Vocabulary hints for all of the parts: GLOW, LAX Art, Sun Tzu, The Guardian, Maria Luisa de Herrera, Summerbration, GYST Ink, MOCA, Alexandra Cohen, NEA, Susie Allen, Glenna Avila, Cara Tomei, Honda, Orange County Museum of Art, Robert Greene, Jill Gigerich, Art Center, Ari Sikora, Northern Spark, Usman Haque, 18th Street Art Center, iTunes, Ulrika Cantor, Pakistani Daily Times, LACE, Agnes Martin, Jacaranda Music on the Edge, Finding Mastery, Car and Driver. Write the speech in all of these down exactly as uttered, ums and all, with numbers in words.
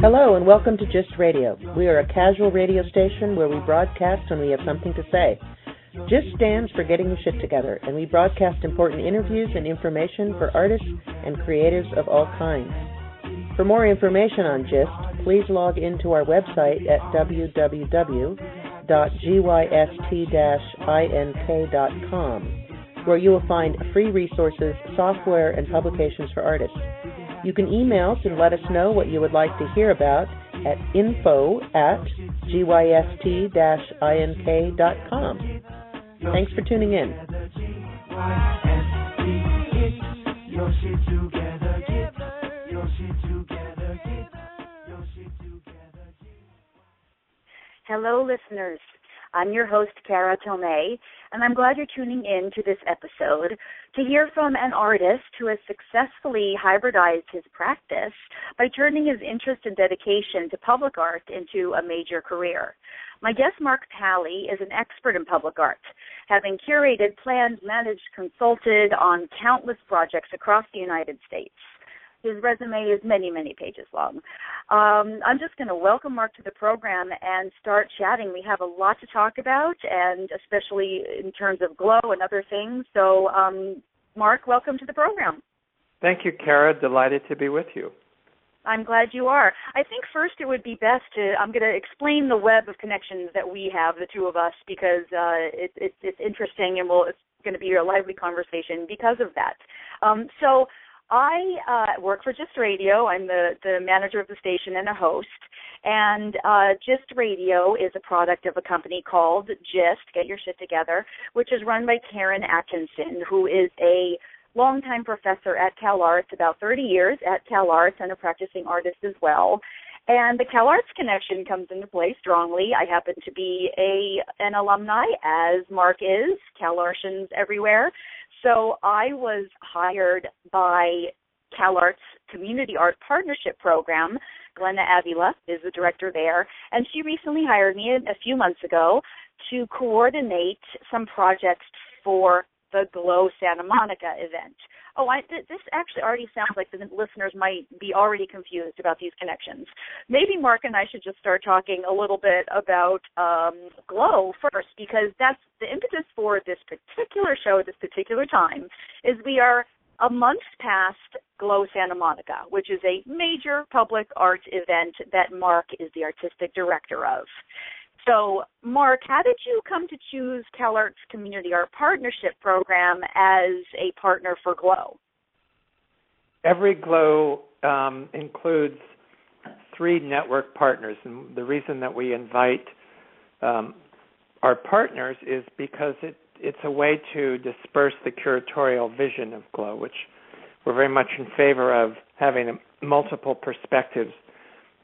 Hello and welcome to GYST Radio. We are a casual radio station where we broadcast when we have something to say. GYST stands for Getting Your Shit Together, and we broadcast important interviews and information for artists and creatives of all kinds. For more information on GYST, please log into our website at w w w dot g y s t dash ink dot com, where you will find free resources, software, and publications for artists. You can email us and let us know what you would like to hear about at info at g y s t dash ink dot com. Thanks for tuning in. Hello, listeners. I'm your host, Cara Tomei, and I'm glad you're tuning in to this episode to hear from an artist who has successfully hybridized his practice by turning his interest and dedication to public art into a major career. My guest, Mark Pally, is an expert in public art, having curated, planned, managed, consulted on countless projects across the United States. His resume is many, many pages long. Um, I'm just going to welcome Mark to the program and start chatting. We have a lot to talk about, and especially in terms of GLOW and other things. So, um, Mark, welcome to the program. Thank you, Cara. Delighted to be with you. I'm glad you are. I think first it would be best to, I'm going to explain the web of connections that we have, the two of us, because uh, it, it, it's interesting, and we'll, it's going to be a lively conversation because of that. Um, so, I uh, work for GYST Radio. I'm the, the manager of the station and a host. And uh, GYST Radio is a product of a company called GYST, Get Your Shit Together, which is run by Karen Atkinson, who is a longtime professor at CalArts, about thirty years at CalArts, and a practicing artist as well. And the CalArts connection comes into play strongly. I happen to be a an alumni, as Mark is, CalArtians everywhere. So I was hired by CalArts Community Art Partnership Program. Glenna Avila is the director there, and she recently hired me a few months ago to coordinate some projects for the Glow Santa Monica event. Oh, I, th- this actually already sounds like the listeners might be already confused about these connections. Maybe Mark and I should just start talking a little bit about um, GLOW first, because that's the impetus for this particular show at this particular time, is we are a month past GLOW Santa Monica, which is a major public arts event that Mark is the artistic director of. So, Mark, how did you come to choose CalArts Community Art Partnership Program as a partner for GLOW? Every GLOW um, includes three network partners, and the reason that we invite um, our partners is because it, it's a way to disperse the curatorial vision of GLOW, which we're very much in favor of, having multiple perspectives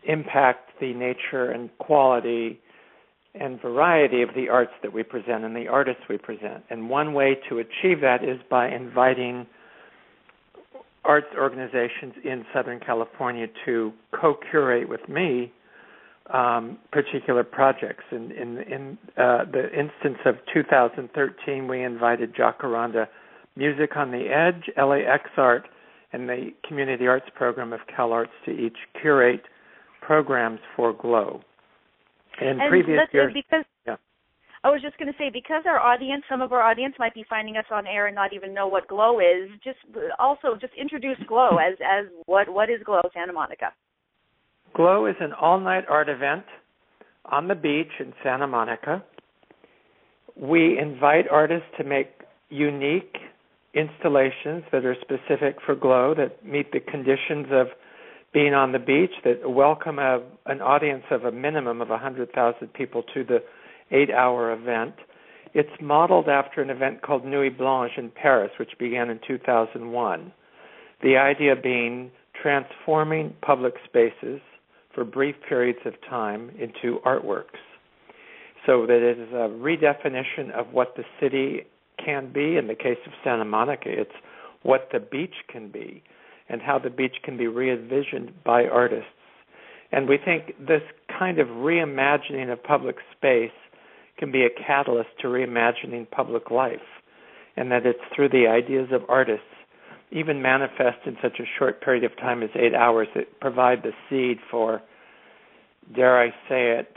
impact the nature and quality and variety of the arts that we present and the artists we present. And one way to achieve that is by inviting arts organizations in Southern California to co-curate with me um, particular projects. In, in, in uh, the instance of two thousand thirteen, we invited Jacaranda Music on the Edge, L A X Art, and the Community Arts Program of CalArts to each curate programs for GLOW. In and previous years, because yeah. I was just going to say, because our audience, some of our audience might be finding us on air and not even know what GLOW is, just also just introduce GLOW as, as what, what is GLOW Santa Monica? GLOW is an all-night art event on the beach in Santa Monica. We invite artists to make unique installations that are specific for GLOW, that meet the conditions of being on the beach, that welcome a, an audience of a minimum of one hundred thousand people to the eight-hour event. It's modeled after an event called Nuit Blanche in Paris, which began in two thousand one. The idea being transforming public spaces for brief periods of time into artworks. So that it is a redefinition of what the city can be. In the case of Santa Monica, it's what the beach can be, and how the beach can be re-envisioned by artists. And we think this kind of reimagining of public space can be a catalyst to reimagining public life, and that it's through the ideas of artists, even manifest in such a short period of time as eight hours, that provide the seed for dare I say it,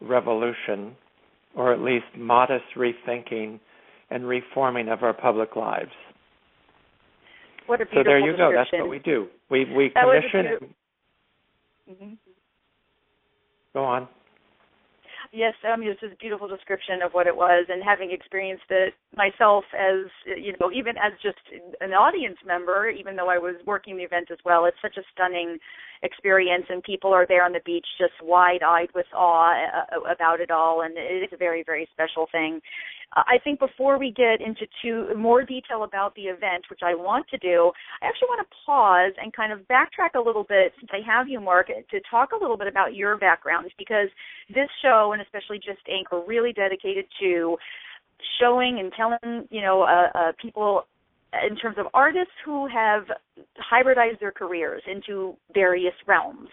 revolution, or at least modest rethinking and reforming of our public lives. What a beautiful So there you go. That's what we do. We we that commission. Mm-hmm. Go on. Yes, um, this is a beautiful description of what it was, and having experienced it myself as, you know, even as just an audience member, even though I was working the event as well, it's such a stunning experience, and people are there on the beach just wide-eyed with awe about it all, and it is a very, very special thing. I think before we get into too, more detail about the event, which I want to do, I actually want to pause and kind of backtrack a little bit, since I have you, Mark, to talk a little bit about your background, because this show, and especially GYST Ink, are really dedicated to showing and telling, you know, uh, uh, people in terms of artists who have hybridized their careers into various realms.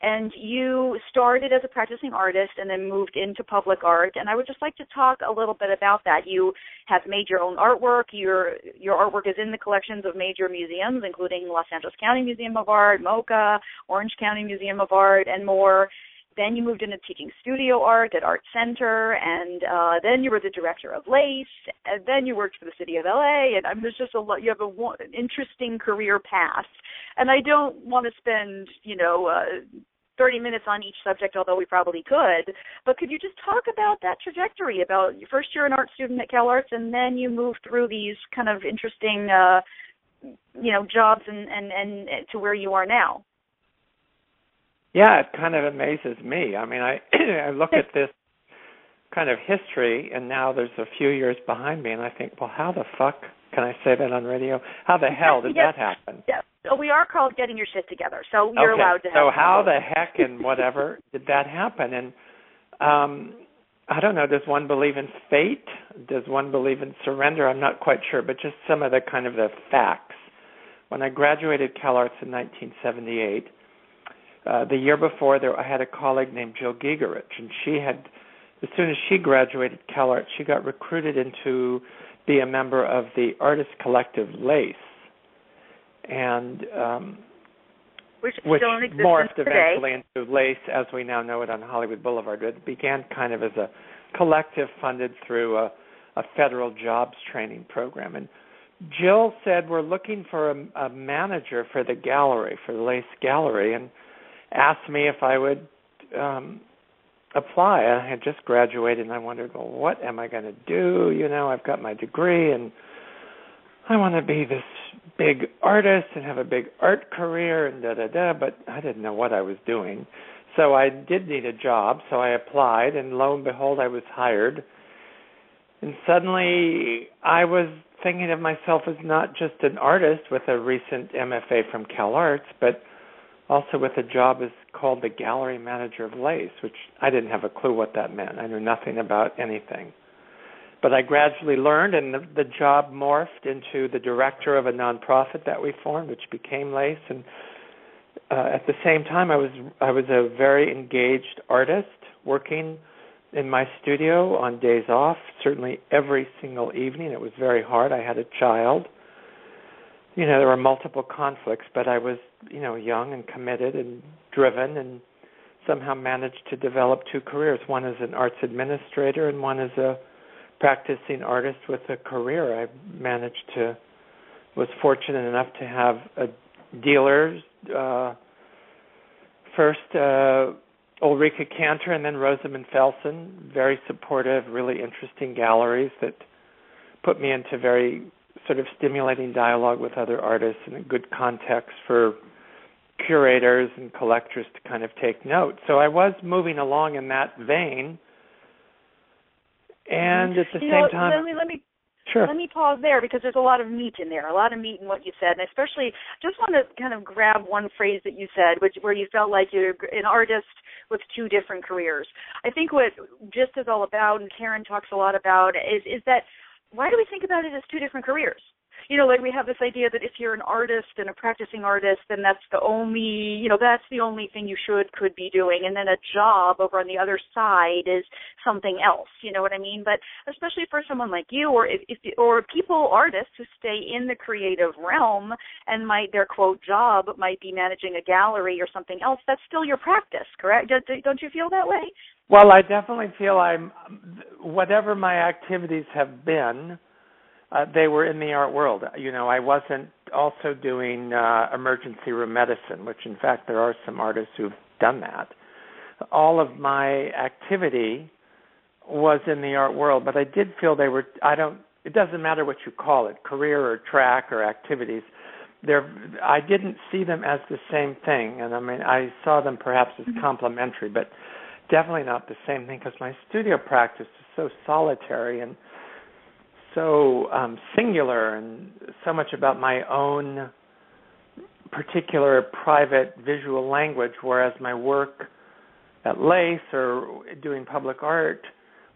And you started as a practicing artist and then moved into public art. And I would just like to talk a little bit about that. You have made your own artwork. Your your artwork is in the collections of major museums, including Los Angeles County Museum of Art, MOCA, Orange County Museum of Art, and more. Then you moved into teaching studio art at Art Center, and uh, then you were the director of LACE, and then you worked for the city of L A, and I'm, there's just a lot. You have a, an interesting career path, and I don't want to spend, you know, uh, thirty minutes on each subject, although we probably could, but could you just talk about that trajectory, about first you're an art student at CalArts, and then you move through these kind of interesting, uh, you know, jobs and, and, and to where you are now? Yeah, it kind of amazes me. I mean, I, I look at this kind of history, and now there's a few years behind me, and I think, well, how the fuck, can I say that on radio? How the hell did yes. that happen? Yes. So we are called getting your shit together, so you're okay. allowed to have So how the heck and whatever did that happen? And um, I don't know, does one believe in fate? Does one believe in surrender? I'm not quite sure, but just some of the kind of the facts. When I graduated CalArts in nineteen seventy-eight, Uh, the year before, there, I had a colleague named Jill Gigerich, and she had, as soon as she graduated CalArts, she got recruited into be a member of the artist collective LACE, and um, which, which morphed eventually today. into LACE, as we now know it on Hollywood Boulevard. It began kind of as a collective funded through a, a federal jobs training program, and Jill said, we're looking for a, a manager for the gallery, for the LACE gallery, and asked me if I would um, apply. I had just graduated, and I wondered, well, what am I going to do? You know, I've got my degree, and I want to be this big artist and have a big art career and da-da-da, but I didn't know what I was doing. So I did need a job, so I applied, and lo and behold, I was hired. And suddenly I was thinking of myself as not just an artist with a recent M F A from CalArts, but also with a job is called the gallery manager of LACE, which I didn't have a clue what that meant. I knew nothing about anything. But I gradually learned, and the, the job morphed into the director of a nonprofit that we formed, which became LACE. And uh, at the same time, I was I was a very engaged artist working in my studio on days off, certainly every single evening. It was very hard. I had a child. You know, there were multiple conflicts, but I was, you know, young and committed and driven, and somehow managed to develop two careers. One as an arts administrator and one as a practicing artist with a career. I managed to, was fortunate enough to have a dealer, uh, first uh, Ulrika Cantor and then Rosamund Felsen, very supportive, really interesting galleries that put me into very sort of stimulating dialogue with other artists and a good context for curators and collectors to kind of take note. So I was moving along in that vein, and at the you same know, time... Let me, let me, sure. let me pause there, because there's a lot of meat in there, a lot of meat in what you said, and especially just want to kind of grab one phrase that you said, which where you felt like you're an artist with two different careers. I think what GYST is all about, and Karen talks a lot about, is, is that why do we think about it as two different careers? you know, like we have this idea that if you're an artist and a practicing artist, then that's the only, you know, that's the only thing you should, could be doing. And then a job over on the other side is something else. You know what I mean? But especially for someone like you, or if, if or people, artists who stay in the creative realm and might, their quote job might be managing a gallery or something else, that's still your practice, correct? Don't you feel that way? Well, I definitely feel I'm, whatever my activities have been, uh, they were in the art world. You know, I wasn't also doing uh, emergency room medicine, which in fact there are some artists who've done that. All of my activity was in the art world, but I did feel they were, I don't, it doesn't matter what you call it, career or track or activities. They're, I didn't see them as the same thing. And I mean, I saw them perhaps as mm-hmm. complementary, but definitely not the same thing, because my studio practice is so solitary and so um, singular, and so much about my own particular private visual language, whereas my work at LACE or doing public art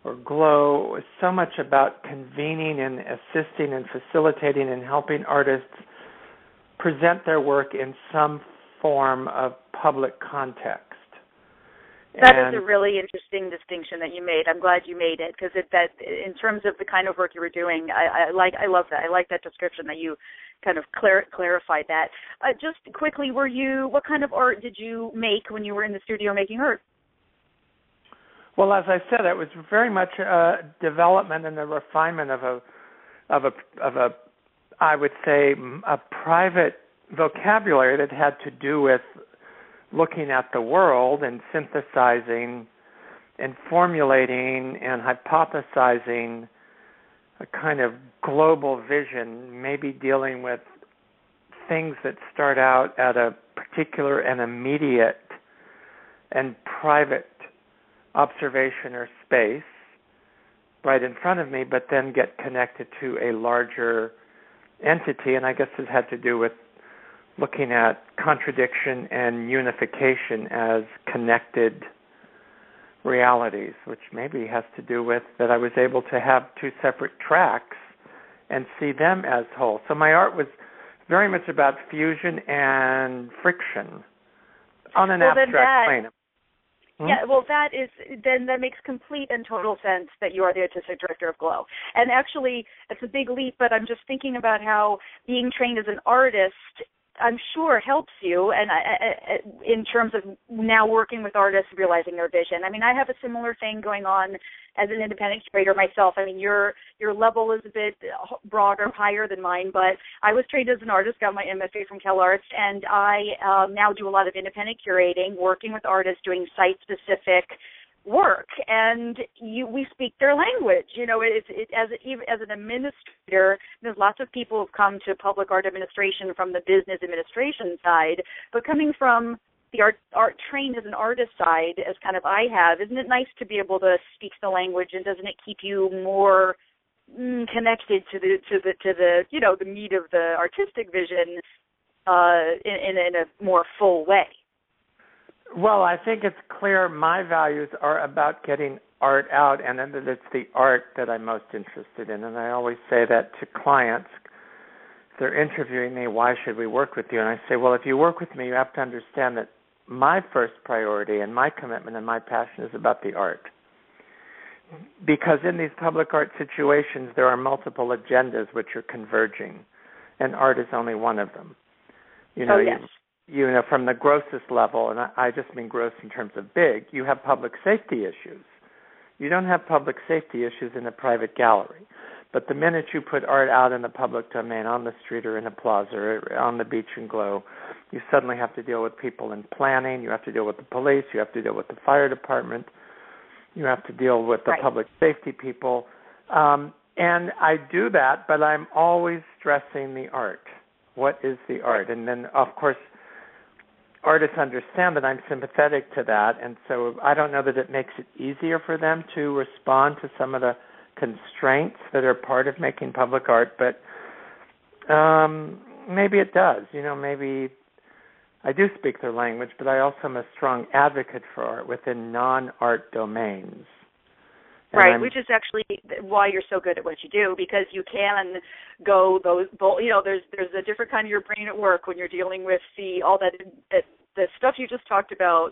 or GLOW is so much about convening and assisting and facilitating and helping artists present their work in some form of public context. That and, is a really interesting distinction that you made. I'm glad you made it, because it, that in terms of the kind of work you were doing, I, I like I love that. I like that description that you kind of clar- clarified that. Uh, just quickly, were you what kind of art did you make when you were in the studio making art? Well, as I said, it was very much a development and a refinement of a of a of a I would say a private vocabulary that had to do with looking at the world and synthesizing and formulating and hypothesizing a kind of global vision, maybe dealing with things that start out at a particular and immediate and private observation or space right in front of me, but then get connected to a larger entity. And I guess it had to do with looking at contradiction and unification as connected realities, which maybe has to do with that I was able to have two separate tracks and see them as whole. So my art was very much about fusion and friction on an well, abstract that- plane. Yeah, well, that is, then that makes complete and total sense that you are the artistic director of GLOW. And actually, it's a big leap, but I'm just thinking about how being trained as an artist, I'm sure, helps you and I, I, in terms of now working with artists, realizing their vision. I mean, I have a similar thing going on as an independent curator myself. I mean, your your level is a bit broader, higher than mine, but I was trained as an artist, got my M F A from CalArts, and I um, now do a lot of independent curating, working with artists, doing site-specific work, and you, we speak their language. You know, it, it, as, as an administrator, there's lots of people who've come to public art administration from the business administration side, but coming from the art, art trained as an artist side, as kind of I have, isn't it nice to be able to speak the language, and doesn't it keep you more mm, connected to the, to the, to the, you know, the meat of the artistic vision uh, in, in, in a more full way? Well, I think it's clear my values are about getting art out, and that it's the art that I'm most interested in. And I always say that to clients. If they're interviewing me, why should we work with you? And I say, well, if you work with me, you have to understand that my first priority and my commitment and my passion is about the art. Because in these public art situations, there are multiple agendas which are converging, and art is only one of them. You know, oh, yes. You, you know, from the grossest level, and I just mean gross in terms of big, you have public safety issues. You don't have public safety issues in a private gallery. But the minute you put art out in the public domain, on the street or in a plaza or on the beach in GLOW, you suddenly have to deal with people in planning, you have to deal with the police, you have to deal with the fire department, you have to deal with the right. public safety people. Um, and I do that, but I'm always stressing the art. What is the art? And then, of course, artists understand that I'm sympathetic to that, and so I don't know that it makes it easier for them to respond to some of the constraints that are part of making public art, but um, maybe it does. You know, maybe I do speak their language, but I also am a strong advocate for art within non-art domains. Right, I'm, which is actually why you're so good at what you do, because you can go those, you know, there's there's a different kind of your brain at work when you're dealing with the all that, that the stuff you just talked about,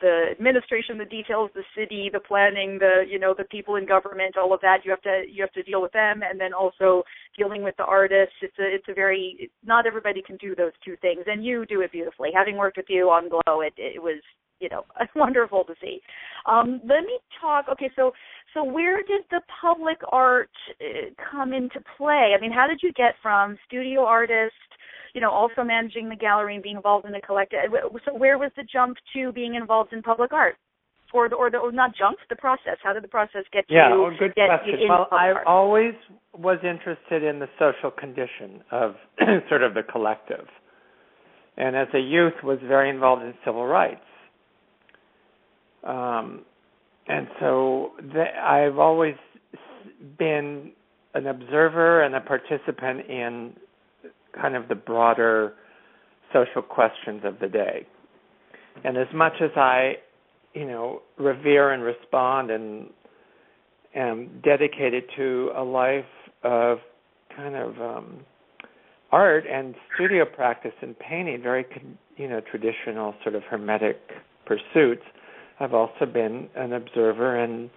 the administration, the details, the city, the planning, the, you know, the people in government, all of that. You have to you have to deal with them, and then also dealing with the artists. It's a it's a very not everybody can do those two things, and you do it beautifully. Having worked with you on Glow, it it was, you know, wonderful to see. Um, let me talk. Okay, so so where did the public art uh, come into play? I mean, how did you get from studio artist, you know, also managing the gallery and being involved in the collective? So where was the jump to being involved in public art? Or the, or the or not jump, the process. How did the process get to you? Yeah, oh, good question. Well, I art? always was interested in the social condition of sort of the collective. And as a youth, was very involved in civil rights. Um, and so the, I've always been an observer and a participant in kind of the broader social questions of the day. And as much as I, you know, revere and respond and am dedicated to a life of kind of um, art and studio practice and painting, very, you know, traditional sort of hermetic pursuits, I've also been an observer and,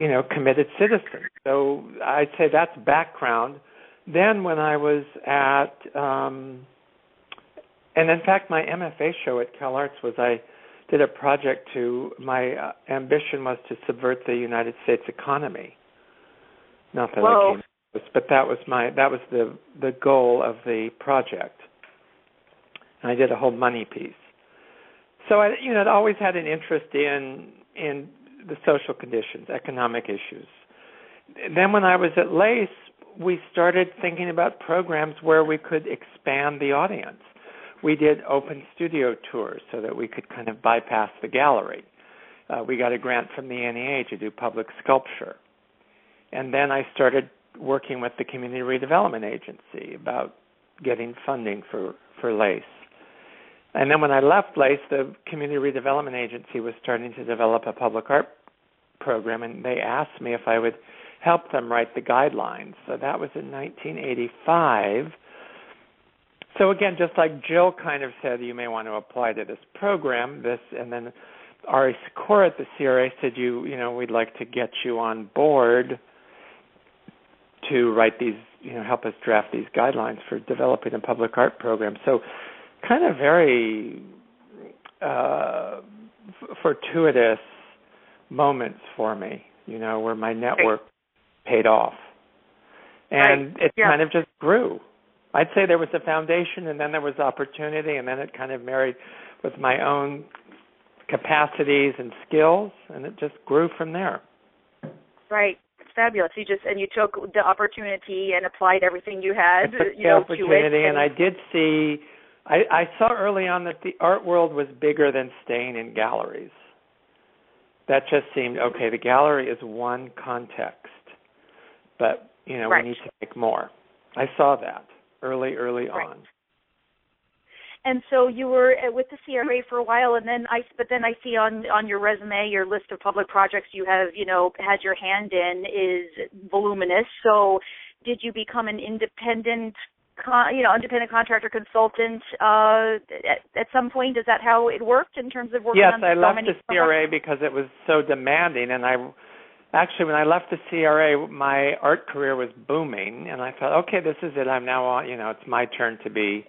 you know, committed citizen. So I'd say that's background. Then when I was at, um, and in fact, my M F A show at CalArts was I did a project to, my uh, ambition was to subvert the United States economy. Not that Whoa. I came to this, but that was my, that was the, the goal of the project. And I did a whole money piece. So, I, you know, I'd always had an interest in in the social conditions, economic issues. Then when I was at LACE, we started thinking about programs where we could expand the audience. We did open studio tours so that we could kind of bypass the gallery. Uh, we got a grant from the N E A to do public sculpture. And then I started working with the Community Redevelopment Agency about getting funding for, for LACE. And then when I left LACE, the Community Redevelopment Agency was starting to develop a public art program, and they asked me if I would help them write the guidelines. So that was in nineteen eighty-five. So again, just like Jill kind of said, you may want to apply to this program, this, and then Ari Sikora at the C R A said, you, you know, we'd like to get you on board to write these, you know, help us draft these guidelines for developing a public art program. So kind of very uh, fortuitous moments for me, you know, where my network paid off. And right. it yeah. kind of just grew. I'd say there was a foundation, and then there was opportunity, and then it kind of married with my own capacities and skills, and it just grew from there. Right. Fabulous. You just, and you took the opportunity and applied everything you had. I took you the know, opportunity, to and, and I did see... I, I saw early on that the art world was bigger than staying in galleries. That just seemed, okay, the gallery is one context, but, you know, right. we need to make more. I saw that early, early right. on. And so you were with the C R A for a while, and then I, but then I see on, on your resume, your list of public projects you have, you know, had your hand in is voluminous. So did you become an independent Con, you know, independent contractor consultant uh, at, at some point? Is that how it worked in terms of working yes, on so many? Yes, I left the C R A because it was so demanding. And I actually, when I left the C R A, my art career was booming, and I thought, okay, this is it. I'm now on. You know, it's my turn to be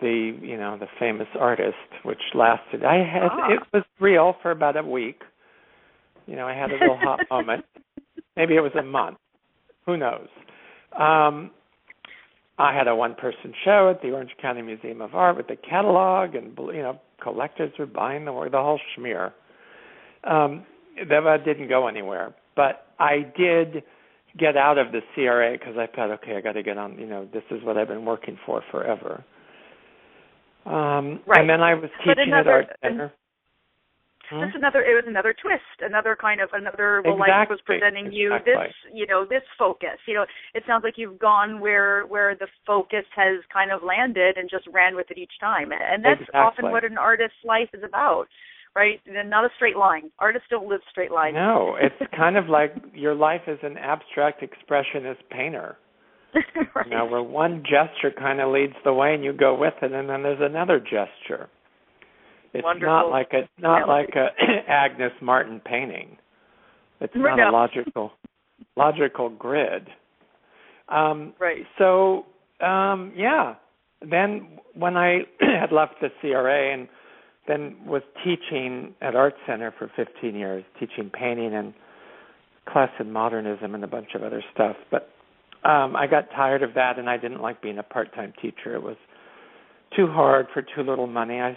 the you know the famous artist, which lasted. I had ah. it was real for about a week. You know, I had a little hot moment. Maybe it was a month. Who knows? Um, I had a one-person show at the Orange County Museum of Art with a catalog, and you know, collectors were buying the the whole schmear. Um, that didn't go anywhere, but I did get out of the C R A because I thought, okay, I got to get on. You know, this is what I've been working for forever. Um, right. And then I was teaching another, at Art Center. Hmm? That's another. It was another twist, another kind of another. Well, exactly. Life was presenting you exactly. this, you know, this focus. You know, it sounds like you've gone where where the focus has kind of landed and just ran with it each time, and that's exactly. often what an artist's life is about. right? Not a straight line. Artists don't live straight lines. No, it's kind of like your life is an abstract expressionist painter. Right. You know, where one gesture kind of leads the way and you go with it, and then there's another gesture. It's Wonderful. not like a not like a Agnes Martin painting. It's not no. a logical logical grid. Um, right. So um, yeah. Then when I had left the C R A and then was teaching at Art Center for fifteen years, teaching painting and classical modernism and a bunch of other stuff. But um, I got tired of that, and I didn't like being a part-time teacher. It was too hard for too little money. I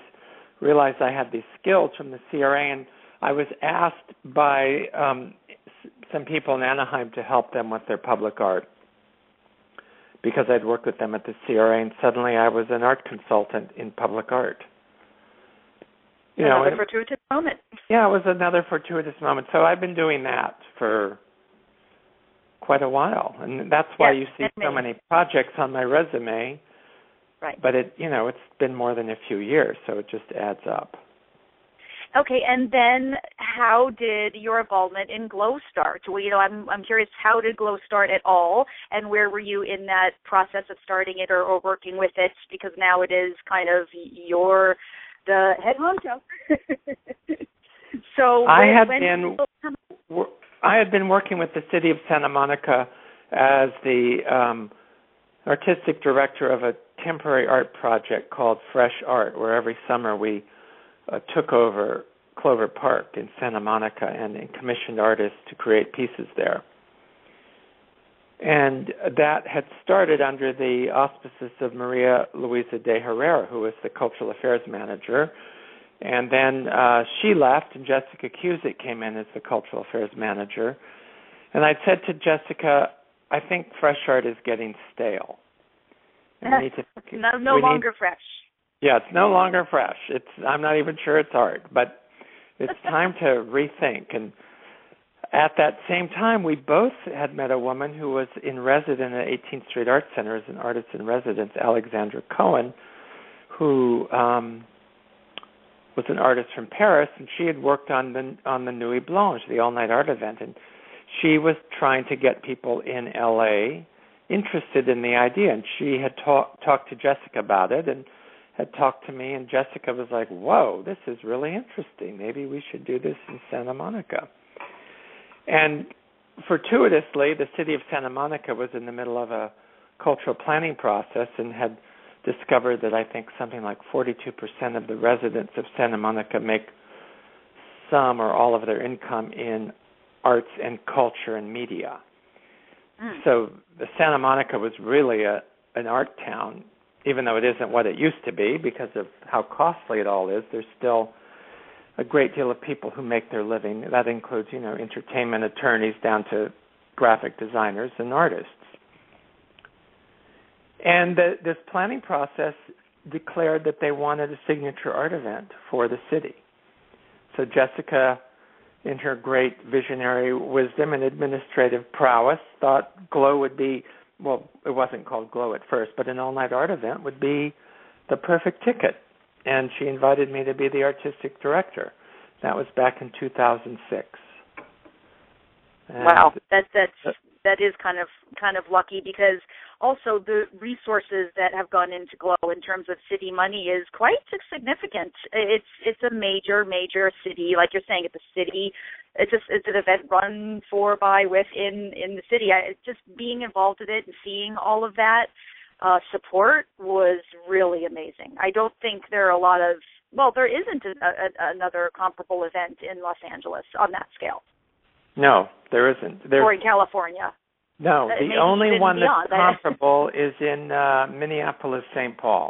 realized I had these skills from the C R A, and I was asked by um, some people in Anaheim to help them with their public art, because I'd worked with them at the C R A, and suddenly I was an art consultant in public art. You know, another fortuitous moment. Yeah, it was another fortuitous moment. So I've been doing that for quite a while, and that's why yes, you see so many projects on my resume. Right. But, it, you know, it's been more than a few years, so it just adds up. Okay, and then how did your involvement in GLOW start? Well, you know, I'm I'm curious, how did GLOW start at all, and where were you in that process of starting it or, or working with it? Because now it is kind of your the head honcho. So I when, had when been wor- I had been working with the city of Santa Monica as the um, artistic director of a temporary art project called Fresh Art, where every summer we Uh, took over Clover Park in Santa Monica and, and commissioned artists to create pieces there. And that had started under the auspices of Maria Luisa de Herrera, who was the cultural affairs manager. And then uh, she left, and Jessica Cusick came in as the cultural affairs manager. And I said to Jessica, I think fresh art is getting stale. We need to, no no we longer need, fresh. Yeah, it's no longer fresh. It's I'm not even sure it's art, but it's time to rethink. And at that same time, we both had met a woman who was in residence at eighteenth Street Art Center as an artist in residence, Alexandra Cohen, who um, was an artist from Paris, and she had worked on the on the Nuit Blanche, the all-night art event, and she was trying to get people in L A interested in the idea, and she had talked talked to Jessica about it, and had talked to me, and Jessica was like, whoa, this is really interesting. Maybe we should do this in Santa Monica. And fortuitously, the city of Santa Monica was in the middle of a cultural planning process and had discovered that I think something like forty-two percent of the residents of Santa Monica make some or all of their income in arts and culture and media. Mm. So Santa Monica was really a, an art town, even though it isn't what it used to be because of how costly it all is. There's still a great deal of people who make their living. That includes, you know, entertainment attorneys down to graphic designers and artists. And the, this planning process declared that they wanted a signature art event for the city. So Jessica, in her great visionary wisdom and administrative prowess, thought GLOW would be well, it wasn't called GLOW at first, but an all-night art event would be the perfect ticket. And she invited me to be the artistic director. That was back in two thousand six. And wow, that, that's, that is kind of kind of lucky, because also the resources that have gone into GLOW in terms of city money is quite significant. It's it's a major, major city, like you're saying, it's a city. It's just it's an event run for by within in the city. I, just being involved in it and seeing all of that uh, support was really amazing. I don't think there are a lot of well, there isn't a, a, another comparable event in Los Angeles on that scale. No, there isn't. There, or in California. No, the Maybe only one that's comparable is in uh, Minneapolis-Saint Paul,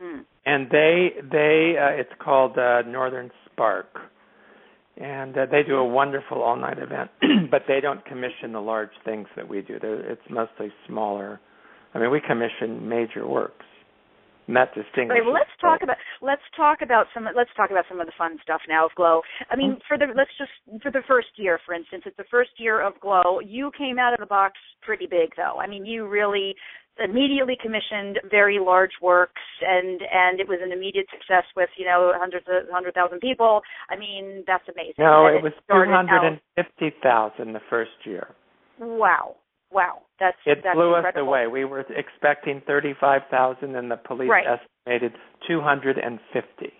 hmm. and they they uh, it's called uh, Northern Spark, and uh, they do a wonderful all-night event, but they don't commission the large things that we do. They're, it's mostly smaller. I mean, we commission major works. Not distinguished. Right, well, let's talk about let's talk about some let's talk about some of the fun stuff now of GLOW. I mean, for the let's just for the first year, for instance, it's the first year of GLOW. You came out of the box pretty big, though. I mean, you really immediately commissioned very large works, and, and it was an immediate success with, you know, hundreds of one hundred thousand people. I mean, that's amazing. No, it, it was two hundred fifty thousand the first year. Wow. Wow. That's It that's blew incredible. Us away. We were expecting thirty-five thousand, and the police right. estimated two hundred fifty.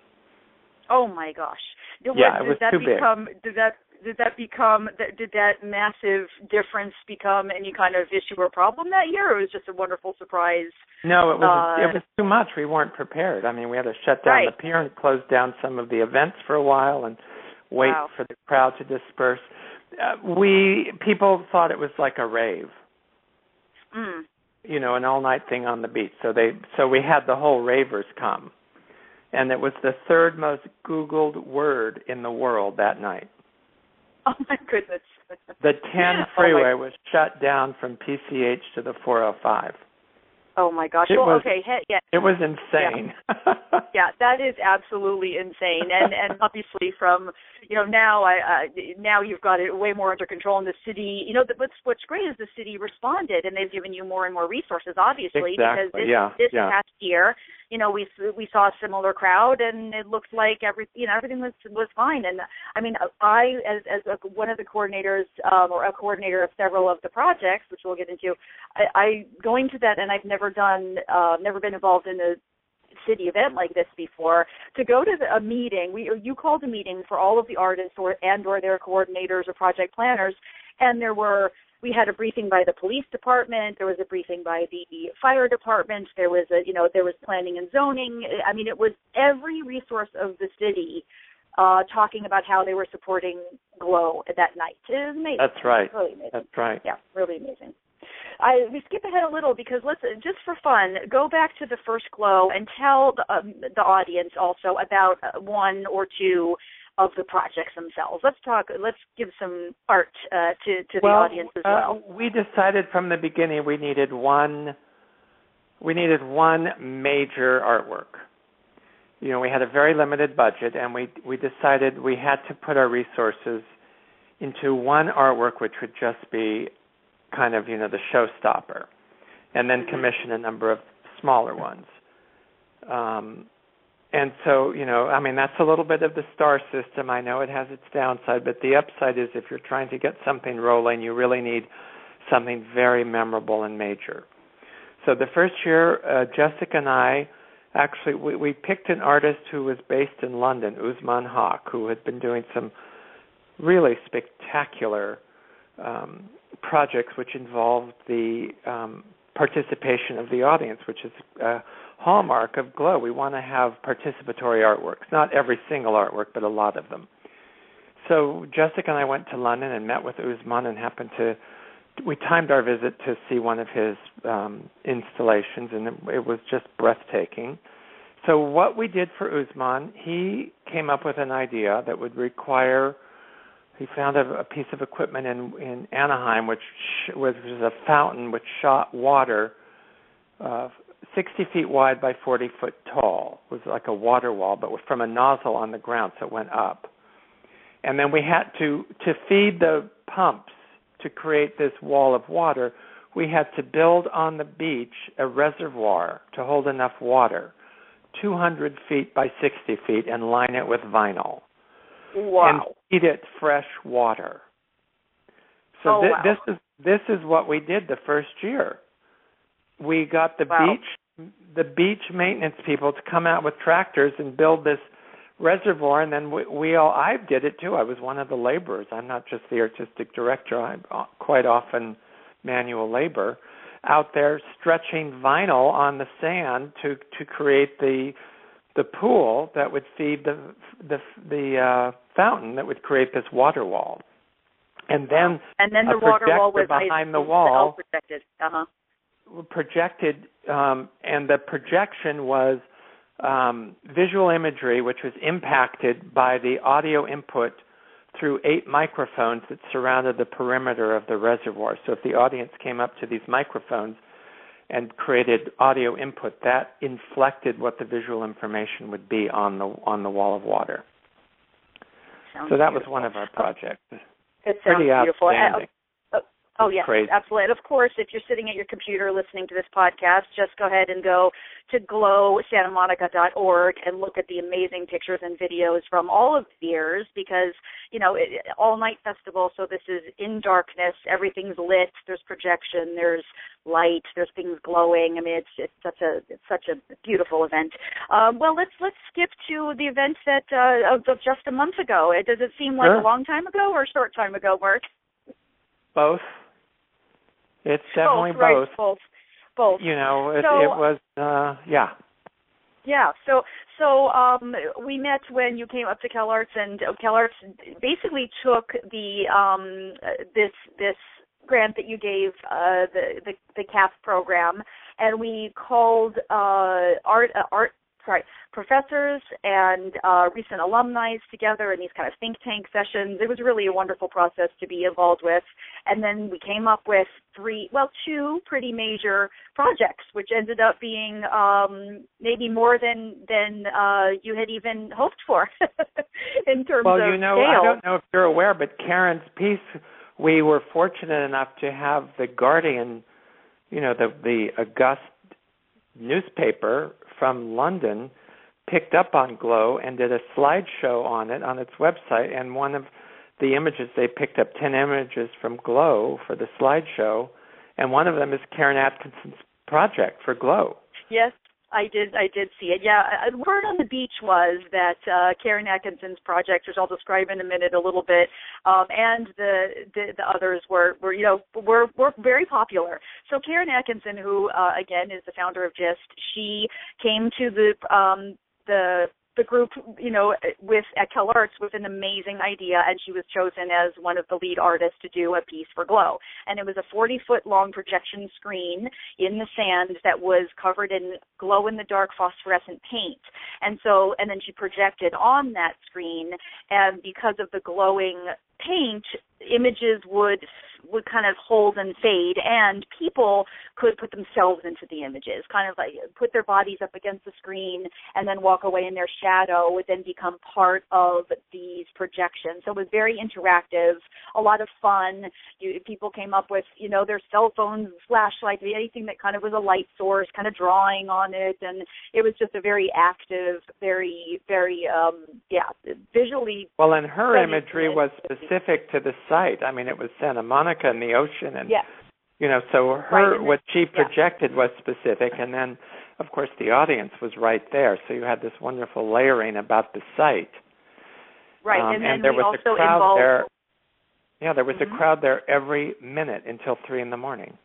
Oh, my gosh. Did, yeah, did it was that too become, big. Did that, did that become, did that massive difference become any kind of issue or problem that year, or was it just a wonderful surprise? No, it was, uh, it was too much. We weren't prepared. I mean, we had to shut down right. the pier and close down some of the events for a while and wait wow. for the crowd to disperse. Uh, we people thought it was like a rave, mm. you know, an all-night thing on the beach. So they, so we had the whole ravers come, and it was the third most Googled word in the world that night. Oh, my goodness. The ten freeway oh was shut down from P C H to the four oh five. Oh, my gosh. It well, was, okay. He, yeah. It was insane. Yeah. yeah, that is absolutely insane. And and obviously from, you know, now I uh, now you've got it way more under control in the city. You know, the, what's, what's great is the city responded, and they've given you more and more resources, obviously, exactly. because this, yeah. this yeah. past year, you know, we we saw a similar crowd, and it looked like every, you know, everything was, was fine. And, I mean, I, as, as a, one of the coordinators um, or a coordinator of several of the projects, which we'll get into, I, I going to that, and I've never done, uh, never been involved in a city event like this before, to go to the, a meeting, we you called a meeting for all of the artists or and or their coordinators or project planners, and there were, we had a briefing by the police department. There was a briefing by the fire department. There was a, you know, there was planning and zoning. I mean, it was every resource of the city uh, talking about how they were supporting GLOW that night. It was amazing. That's right. Really amazing. That's right. Yeah, really amazing. I, we skip ahead a little because let's, just for fun, go back to the first GLOW and tell the, um, the audience also about one or two of the projects themselves. Let's talk. Let's give some art uh, to to the well, audience as well. Uh, we decided from the beginning we needed one. We needed one major artwork. You know, we had a very limited budget, and we we decided we had to put our resources into one artwork, which would just be kind of, you know, the showstopper, and then commission a number of smaller ones. Um, And so, you know, I mean, that's a little bit of the star system. I know it has its downside, but the upside is if you're trying to get something rolling, you really need something very memorable and major. So the first year, uh, Jessica and I, actually, we, we picked an artist who was based in London, Usman Haque, who had been doing some really spectacular um, projects which involved the um, participation of the audience, which is... Uh, hallmark of GLOW. We want to have participatory artworks, not every single artwork, but a lot of them. So Jessica and I went to London and met with Usman and happened to, we timed our visit to see one of his um, installations, and it, it was just breathtaking. So what we did for Usman, he came up with an idea that would require, he found a, a piece of equipment in, in Anaheim, which sh- was, was a fountain which shot water uh, sixty feet wide by forty foot tall. It was like a water wall, but from a nozzle on the ground, so it went up. And then we had to, to feed the pumps to create this wall of water, we had to build on the beach a reservoir to hold enough water, two hundred feet by sixty feet, and line it with vinyl. Wow. And feed it fresh water. So oh, th- wow. this is this is what we did the first year. We got the wow. beach, the beach maintenance people to come out with tractors and build this reservoir, and then we, we all. I did it too. I was one of the laborers. I'm not just the artistic director. I'm quite often manual labor out there stretching vinyl on the sand to, to create the the pool that would feed the the the uh, fountain that would create this water wall, and then and then the water wall was behind the wall. Protected. Uh huh. projected, um, and the projection was um, visual imagery, which was impacted by the audio input through eight microphones that surrounded the perimeter of the reservoir. So if the audience came up to these microphones and created audio input, that inflected what the visual information would be on the on the wall of water. Sounds so that beautiful. Was one of our projects. It sounds Pretty beautiful. Outstanding. Oh, yes, crazy. Absolutely. And, of course, if you're sitting at your computer listening to this podcast, just go ahead and go to glow santa monica dot org and look at the amazing pictures and videos from all of the years because, you know, it, all-night festival, so this is in darkness. Everything's lit. There's projection. There's light. There's things glowing. I mean, it's, it's, such, a, it's such a beautiful event. Um, well, let's let's skip to the event that uh, of, of just a month ago. It, does it seem like huh? a long time ago or a short time ago, Mark? Both. It's definitely both. Both. Right, both. both. You know, it, so, it was, uh, yeah. Yeah, so so um, we met when you came up to CalArts, and CalArts basically took the um, this this grant that you gave uh, the, the the C A F program, and we called uh, art uh, art. Sorry, professors and uh, recent alumni together in these kind of think tank sessions. It was really a wonderful process to be involved with. And then we came up with three, well, two pretty major projects, which ended up being um, maybe more than than uh, you had even hoped for in terms well, of Well, you know, scale. I don't know if you're aware, but Karen's piece, we were fortunate enough to have the Guardian, you know, the, the august newspaper from London picked up on Glow and did a slideshow on it on its website, and one of the images they picked up, ten images from Glow for the slideshow, and one of them is Karen Atkinson's project for Glow. Yes, I did I did see it. Yeah, a word on the beach was that uh, Karen Atkinson's project, which I'll describe in a minute a little bit, um, and the, the the others were, were you know, were, were very popular. So Karen Atkinson, who, uh, again, is the founder of GYST, she came to the um, the the group, you know, with at CalArts with an amazing idea, and she was chosen as one of the lead artists to do a piece for Glow. And it was a forty-foot-long projection screen in the sand that was covered in glow-in-the-dark phosphorescent paint. And so, and then she projected on that screen, and because of the glowing paint, images would would kind of hold and fade, and people could put themselves into the images, kind of like put their bodies up against the screen and then walk away in their shadow, would then become part of these projections. So it was very interactive, a lot of fun. You, people came up with, you know, their cell phones, flashlights, anything that kind of was a light source, kind of drawing on it, and it was just a very active, very, very, um, yeah, visually. Well, and her imagery was specific to the site. I mean, it was Santa Monica and the ocean, and yes. you know, so her right. what she projected yeah. was specific, and then, of course, the audience was right there. So you had this wonderful layering about the site, right? Um, and, then and there we was also a crowd involved... there. Yeah, there was mm-hmm. a crowd there every minute until three in the morning.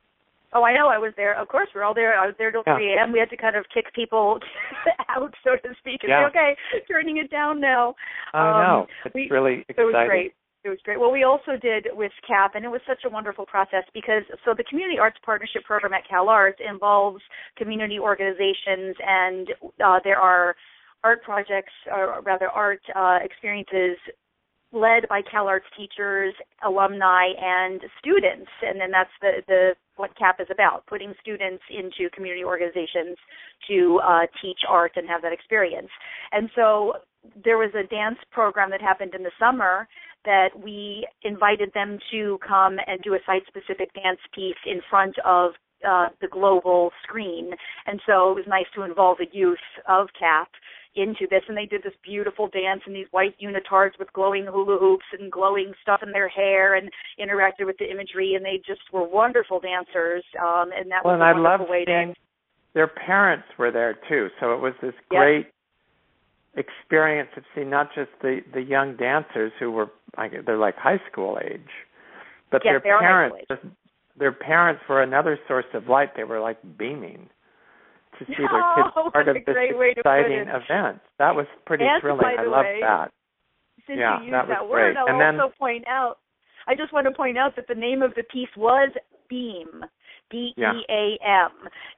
Oh, I know. I was there. Of course, we're all there. I was there till yeah. three a.m. We had to kind of kick people out, so to speak, and yeah. say, "Okay, turning it down now." I um, know. It's we, really exciting. It was great. It was great. Well, we also did with C A P, and it was such a wonderful process because, so the Community Arts Partnership Program at CalArts involves community organizations, and uh, there are art projects, or rather art uh, experiences led by CalArts teachers, alumni, and students, and then that's the, the what C A P is about, putting students into community organizations to uh, teach art and have that experience. And so there was a dance program that happened in the summer that we invited them to come and do a site-specific dance piece in front of uh, the global screen. And so it was nice to involve the youth of C A P into this, and they did this beautiful dance in these white unitards with glowing hula hoops and glowing stuff in their hair, and interacted with the imagery, and they just were wonderful dancers, um, and that well, was and a I wonderful way to... Their parents were there, too, so it was this great... Yes. experience of seeing not just the, the young dancers who were like they're like high school age, but yeah, their parents their parents were another source of light. They were like beaming to see oh, their kids part of this exciting event. That was pretty and thrilling. I love that. Since yeah, you used that, that was word, great. I'll and then, also point out. I just want to point out that the name of the piece was Beam. B E A M,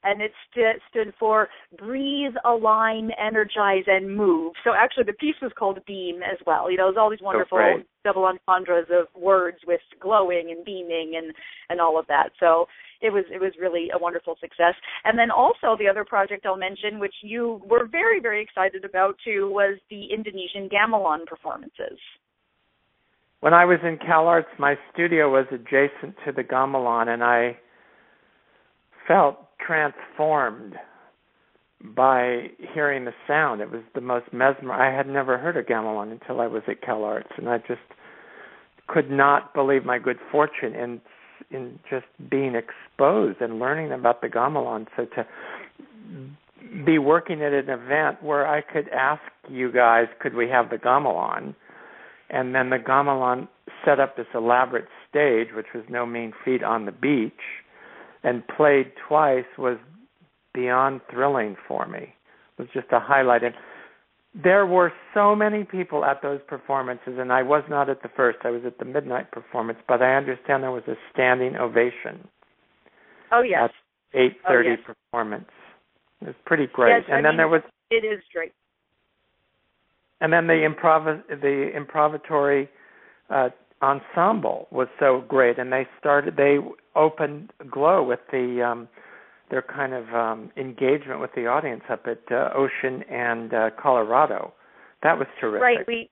and it st- stood for Breathe, Align, Energize, and Move. So actually the piece was called Beam as well. You know, there's all these wonderful oh, double entendres of words with glowing and beaming and, and all of that. So it was it was really a wonderful success. And then also the other project I'll mention, which you were very, very excited about too, was the Indonesian gamelan performances. When I was in CalArts, my studio was adjacent to the gamelan, and I felt transformed by hearing the sound. It was the most mesmer. I had never heard a gamelan until I was at CalArts, and I just could not believe my good fortune in in just being exposed and learning about the gamelan. So to be working at an event where I could ask you guys, could we have the gamelan? And then the gamelan set up this elaborate stage, which was no mean feat, on the beach, and played twice was beyond thrilling for me. It was just a highlight. And there were so many people at those performances, and I was not at the first. I was at the midnight performance, but I understand there was a standing ovation. Oh, yes. At eight thirty oh, yes. performance. It was pretty great. Yes, and I then mean, there was... It is great. And then the improv, the improvisatory uh, ensemble was so great, and they started. They opened Glow with the um, their kind of um, engagement with the audience up at uh, Ocean and uh, Colorado. That was terrific. Right, we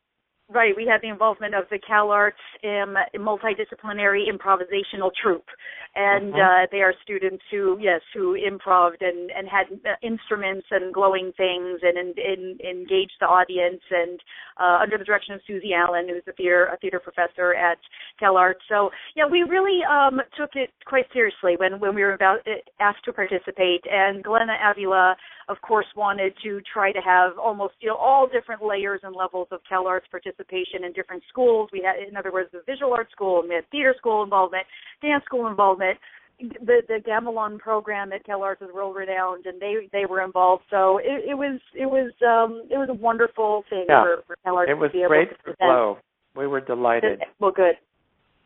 right we had the involvement of the CalArts um, multidisciplinary improvisational troupe, and mm-hmm. uh, they are students who yes who improved and and had uh, instruments and glowing things and, and, and engaged the audience, and uh, under the direction of Susie Allen, who's a theater a theater professor at CalArts. So yeah, we really um, took it quite seriously when when we were about asked to participate. And Glenna Avila, of course, wanted to try to have almost you know all different layers and levels of CalArts participation in different schools. We had, in other words, the visual arts school, and we had theater school involvement, dance school involvement. The the gamelan program at CalArts is world renowned, and they, they were involved. So it, it was it was um, it was a wonderful thing yeah. for, for CalArts. It was to be great able to for Glow. We were delighted. Well, good.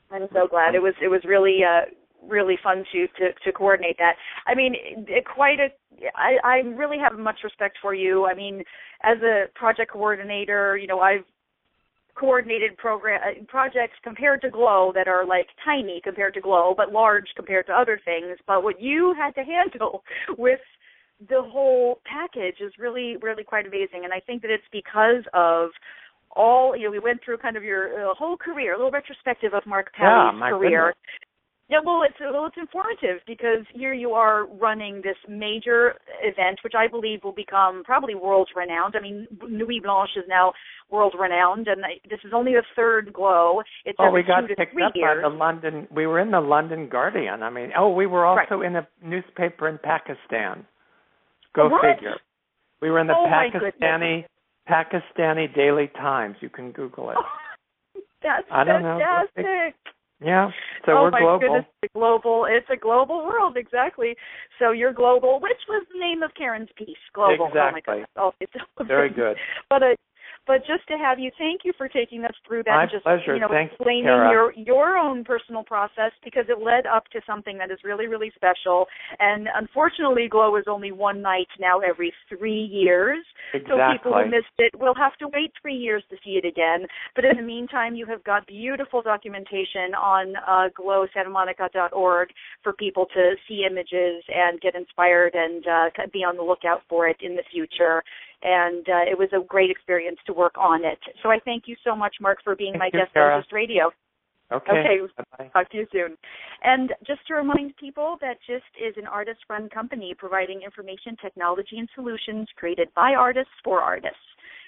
I'm so glad. It was it was really uh, really fun to, to to coordinate that. I mean, it, quite a. I, I really have much respect for you. I mean, as a project coordinator, you know, I've coordinated program projects compared to Glow that are like tiny compared to Glow, but large compared to other things. But what you had to handle with the whole package is really, really quite amazing. And I think that it's because of all, you know, we went through kind of your uh, whole career, a little retrospective of Mark Pally's yeah, career. Goodness. Yeah, well, it's well, it's informative, because here you are running this major event, which I believe will become probably world-renowned. I mean, Nuit Blanche is now world-renowned, and I, this is only the third Glow. It's oh, we got picked up years. by the London. We were in the London Guardian. I mean, oh, we were also right. in a newspaper in Pakistan. Go what? figure. We were in the oh, Pakistani Pakistani Daily Times. You can Google it. Oh, that's I don't fantastic. Know. Yeah, so oh, we're global. Oh, my goodness, it's a global. It's a global world, exactly. So you're global, which was the name of Karen's piece, Global. Exactly. Oh, my goodness. Oh, very good. But uh, but just to have you, thank you for taking us through that. My and just, pleasure. You know, Thanks, explaining Cara. your your own personal process, because it led up to something that is really, really special. And unfortunately, Glow is only one night now every three years. Exactly. So people who missed it will have to wait three years to see it again. But in the meantime, you have got beautiful documentation on uh, glow santa monica dot org for people to see images and get inspired and uh, be on the lookout for it in the future. And uh, it was a great experience to work on it. So I thank you so much, Mark, for being thank my guest on GYST Radio. Okay. Okay. Bye-bye. Talk to you soon. And just to remind people that GYST is an artist-run company providing information, technology, and solutions created by artists for artists.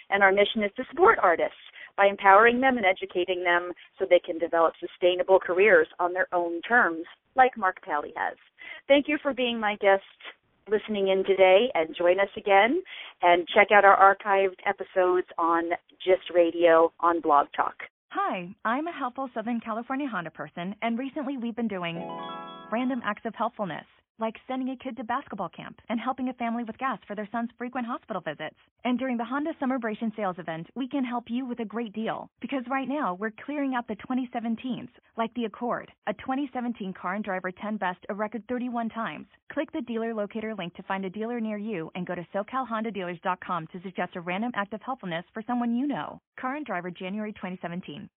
And our mission is to support artists by empowering them and educating them so they can develop sustainable careers on their own terms, like Mark Pally has. Thank you for being my guest, listening in today, and join us again and check out our archived episodes on GYST Radio on Blog Talk. Hi, I'm a helpful Southern California Honda person, and recently we've been doing random acts of helpfulness, like sending a kid to basketball camp and helping a family with gas for their son's frequent hospital visits. And during the Honda Summerbration Sales Event, we can help you with a great deal, because right now we're clearing out the twenty seventeens, like the Accord, a twenty seventeen Car and Driver ten Best a record thirty-one times. Click the dealer locator link to find a dealer near you, and go to so cal honda dealers dot com to suggest a random act of helpfulness for someone you know. Car and Driver, January twenty seventeen.